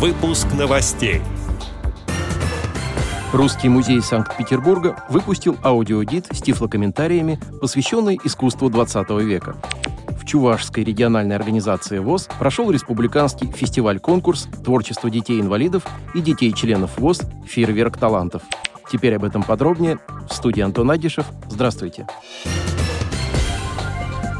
Выпуск новостей. Русский музей Санкт-Петербурга выпустил аудиогид с тифлокомментариями, посвященный искусству XX века. В Чувашской региональной организации ВОС прошел республиканский фестиваль-конкурс «Творчество детей-инвалидов» и детей-членов ВОС «Фейерверк талантов». Теперь об этом подробнее. В студии Антон Агишев. Здравствуйте.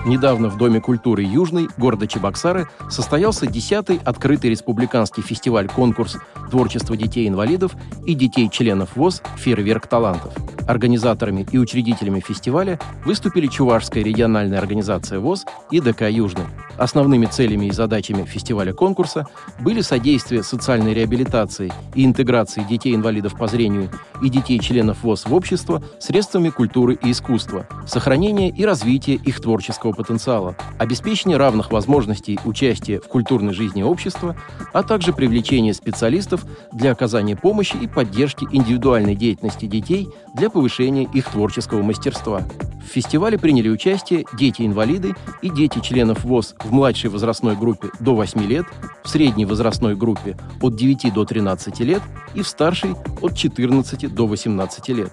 Недавно в Доме культуры Южной города Чебоксары состоялся 10-й открытый республиканский фестиваль-конкурс «Творчество детей-инвалидов» и детей-членов ВОС «Фейерверк талантов». Организаторами и учредителями фестиваля выступили Чувашская региональная организация ВОС и ДК «Южный». Основными целями и задачами фестиваля-конкурса были содействие социальной реабилитации и интеграции детей-инвалидов по зрению и детей-членов ВОС в общество средствами культуры и искусства, сохранение и развитие их творческого потенциала, обеспечение равных возможностей участия в культурной жизни общества, а также привлечение специалистов для оказания помощи и поддержки индивидуальной деятельности детей для повышения их творческого мастерства. В фестивале приняли участие дети-инвалиды и дети-членов ВОС в младшей возрастной группе до 8 лет, в средней возрастной группе от 9 до 13 лет и в старшей от 14 до 18 лет.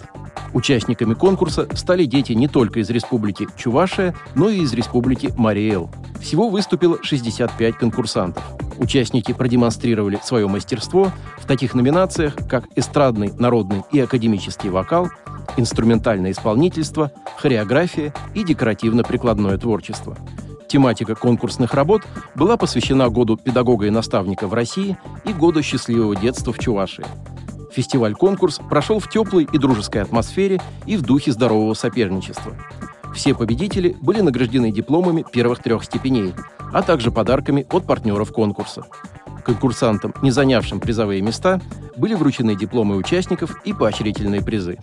Участниками конкурса стали дети не только из Республики Чувашия, но и из Республики Мариэл. Всего выступило 65 конкурсантов. Участники продемонстрировали свое мастерство в таких номинациях, как эстрадный, народный и академический вокал, инструментальное исполнительство, хореография и декоративно-прикладное творчество. Тематика конкурсных работ была посвящена году педагога и наставника в России и году счастливого детства в Чувашии. Фестиваль-конкурс прошел в теплой и дружеской атмосфере и в духе здорового соперничества. Все победители были награждены дипломами первых 3 степеней, а также подарками от партнеров конкурса. Конкурсантам, не занявшим призовые места, были вручены дипломы участников и поощрительные призы.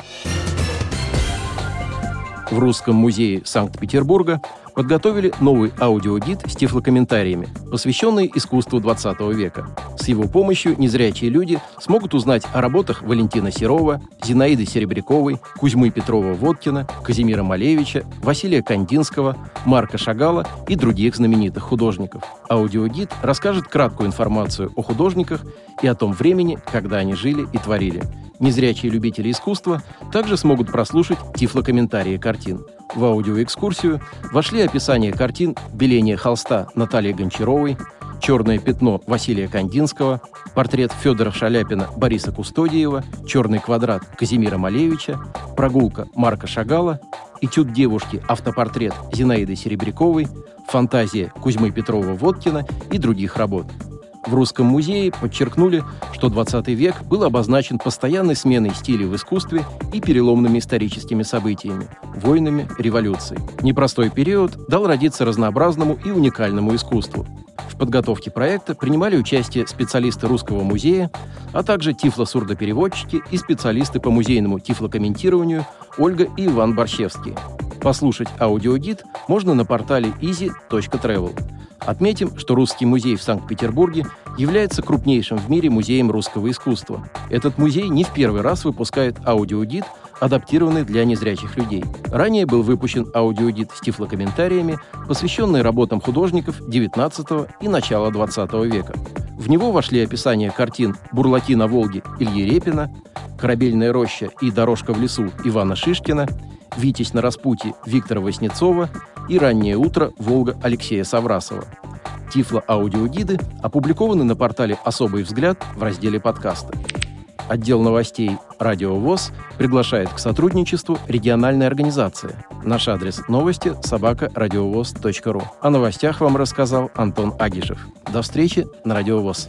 В Русском музее Санкт-Петербурга подготовили новый аудиогид с тифлокомментариями, посвященный искусству XX века. С его помощью незрячие люди смогут узнать о работах Валентина Серова, Зинаиды Серебряковой, Кузьмы Петрова-Водкина, Казимира Малевича, Василия Кандинского, Марка Шагала и других знаменитых художников. Аудиогид расскажет краткую информацию о художниках и о том времени, когда они жили и творили. Незрячие любители искусства также смогут прослушать тифлокомментарии картин. В аудиоэкскурсию вошли описание картин «Беление холста» Натальи Гончаровой, «Черное пятно» Василия Кандинского, портрет Федора Шаляпина Бориса Кустодиева, «Черный квадрат» Казимира Малевича, «Прогулка» Марка Шагала, «Этюд девушки» автопортрет Зинаиды Серебряковой, «Фантазия» Кузьмы Петрова-Водкина и других работ. В Русском музее подчеркнули, что XX век был обозначен постоянной сменой стилей в искусстве и переломными историческими событиями – войнами, революцией. Непростой период дал родиться разнообразному и уникальному искусству. В подготовке проекта принимали участие специалисты Русского музея, а также тифлосурдопереводчики и специалисты по музейному тифлокомментированию Ольга и Иван Борщевские. Послушать аудиогид можно на портале easy.travel. Отметим, что Русский музей в Санкт-Петербурге является крупнейшим в мире музеем русского искусства. Этот музей не в первый раз выпускает аудиогид, адаптированный для незрячих людей. Ранее был выпущен аудиогид с тифлокомментариями, посвященный работам художников XIX и начала XX века. В него вошли описания картин «Бурлаки на Волге» Ильи Репина, «Корабельная роща» и «Дорожка в лесу» Ивана Шишкина, «Витязь на распутье» Виктора Васнецова и «Раннее утро. Волга» Алексея Саврасова. Тифло-аудиогиды опубликованы на портале «Особый взгляд» в разделе «Подкасты». Отдел новостей «Радиовос» приглашает к сотрудничеству региональные организации. Наш адрес новости – @radiovos.ru. О новостях вам рассказал Антон Агишев. До встречи на «Радиовос».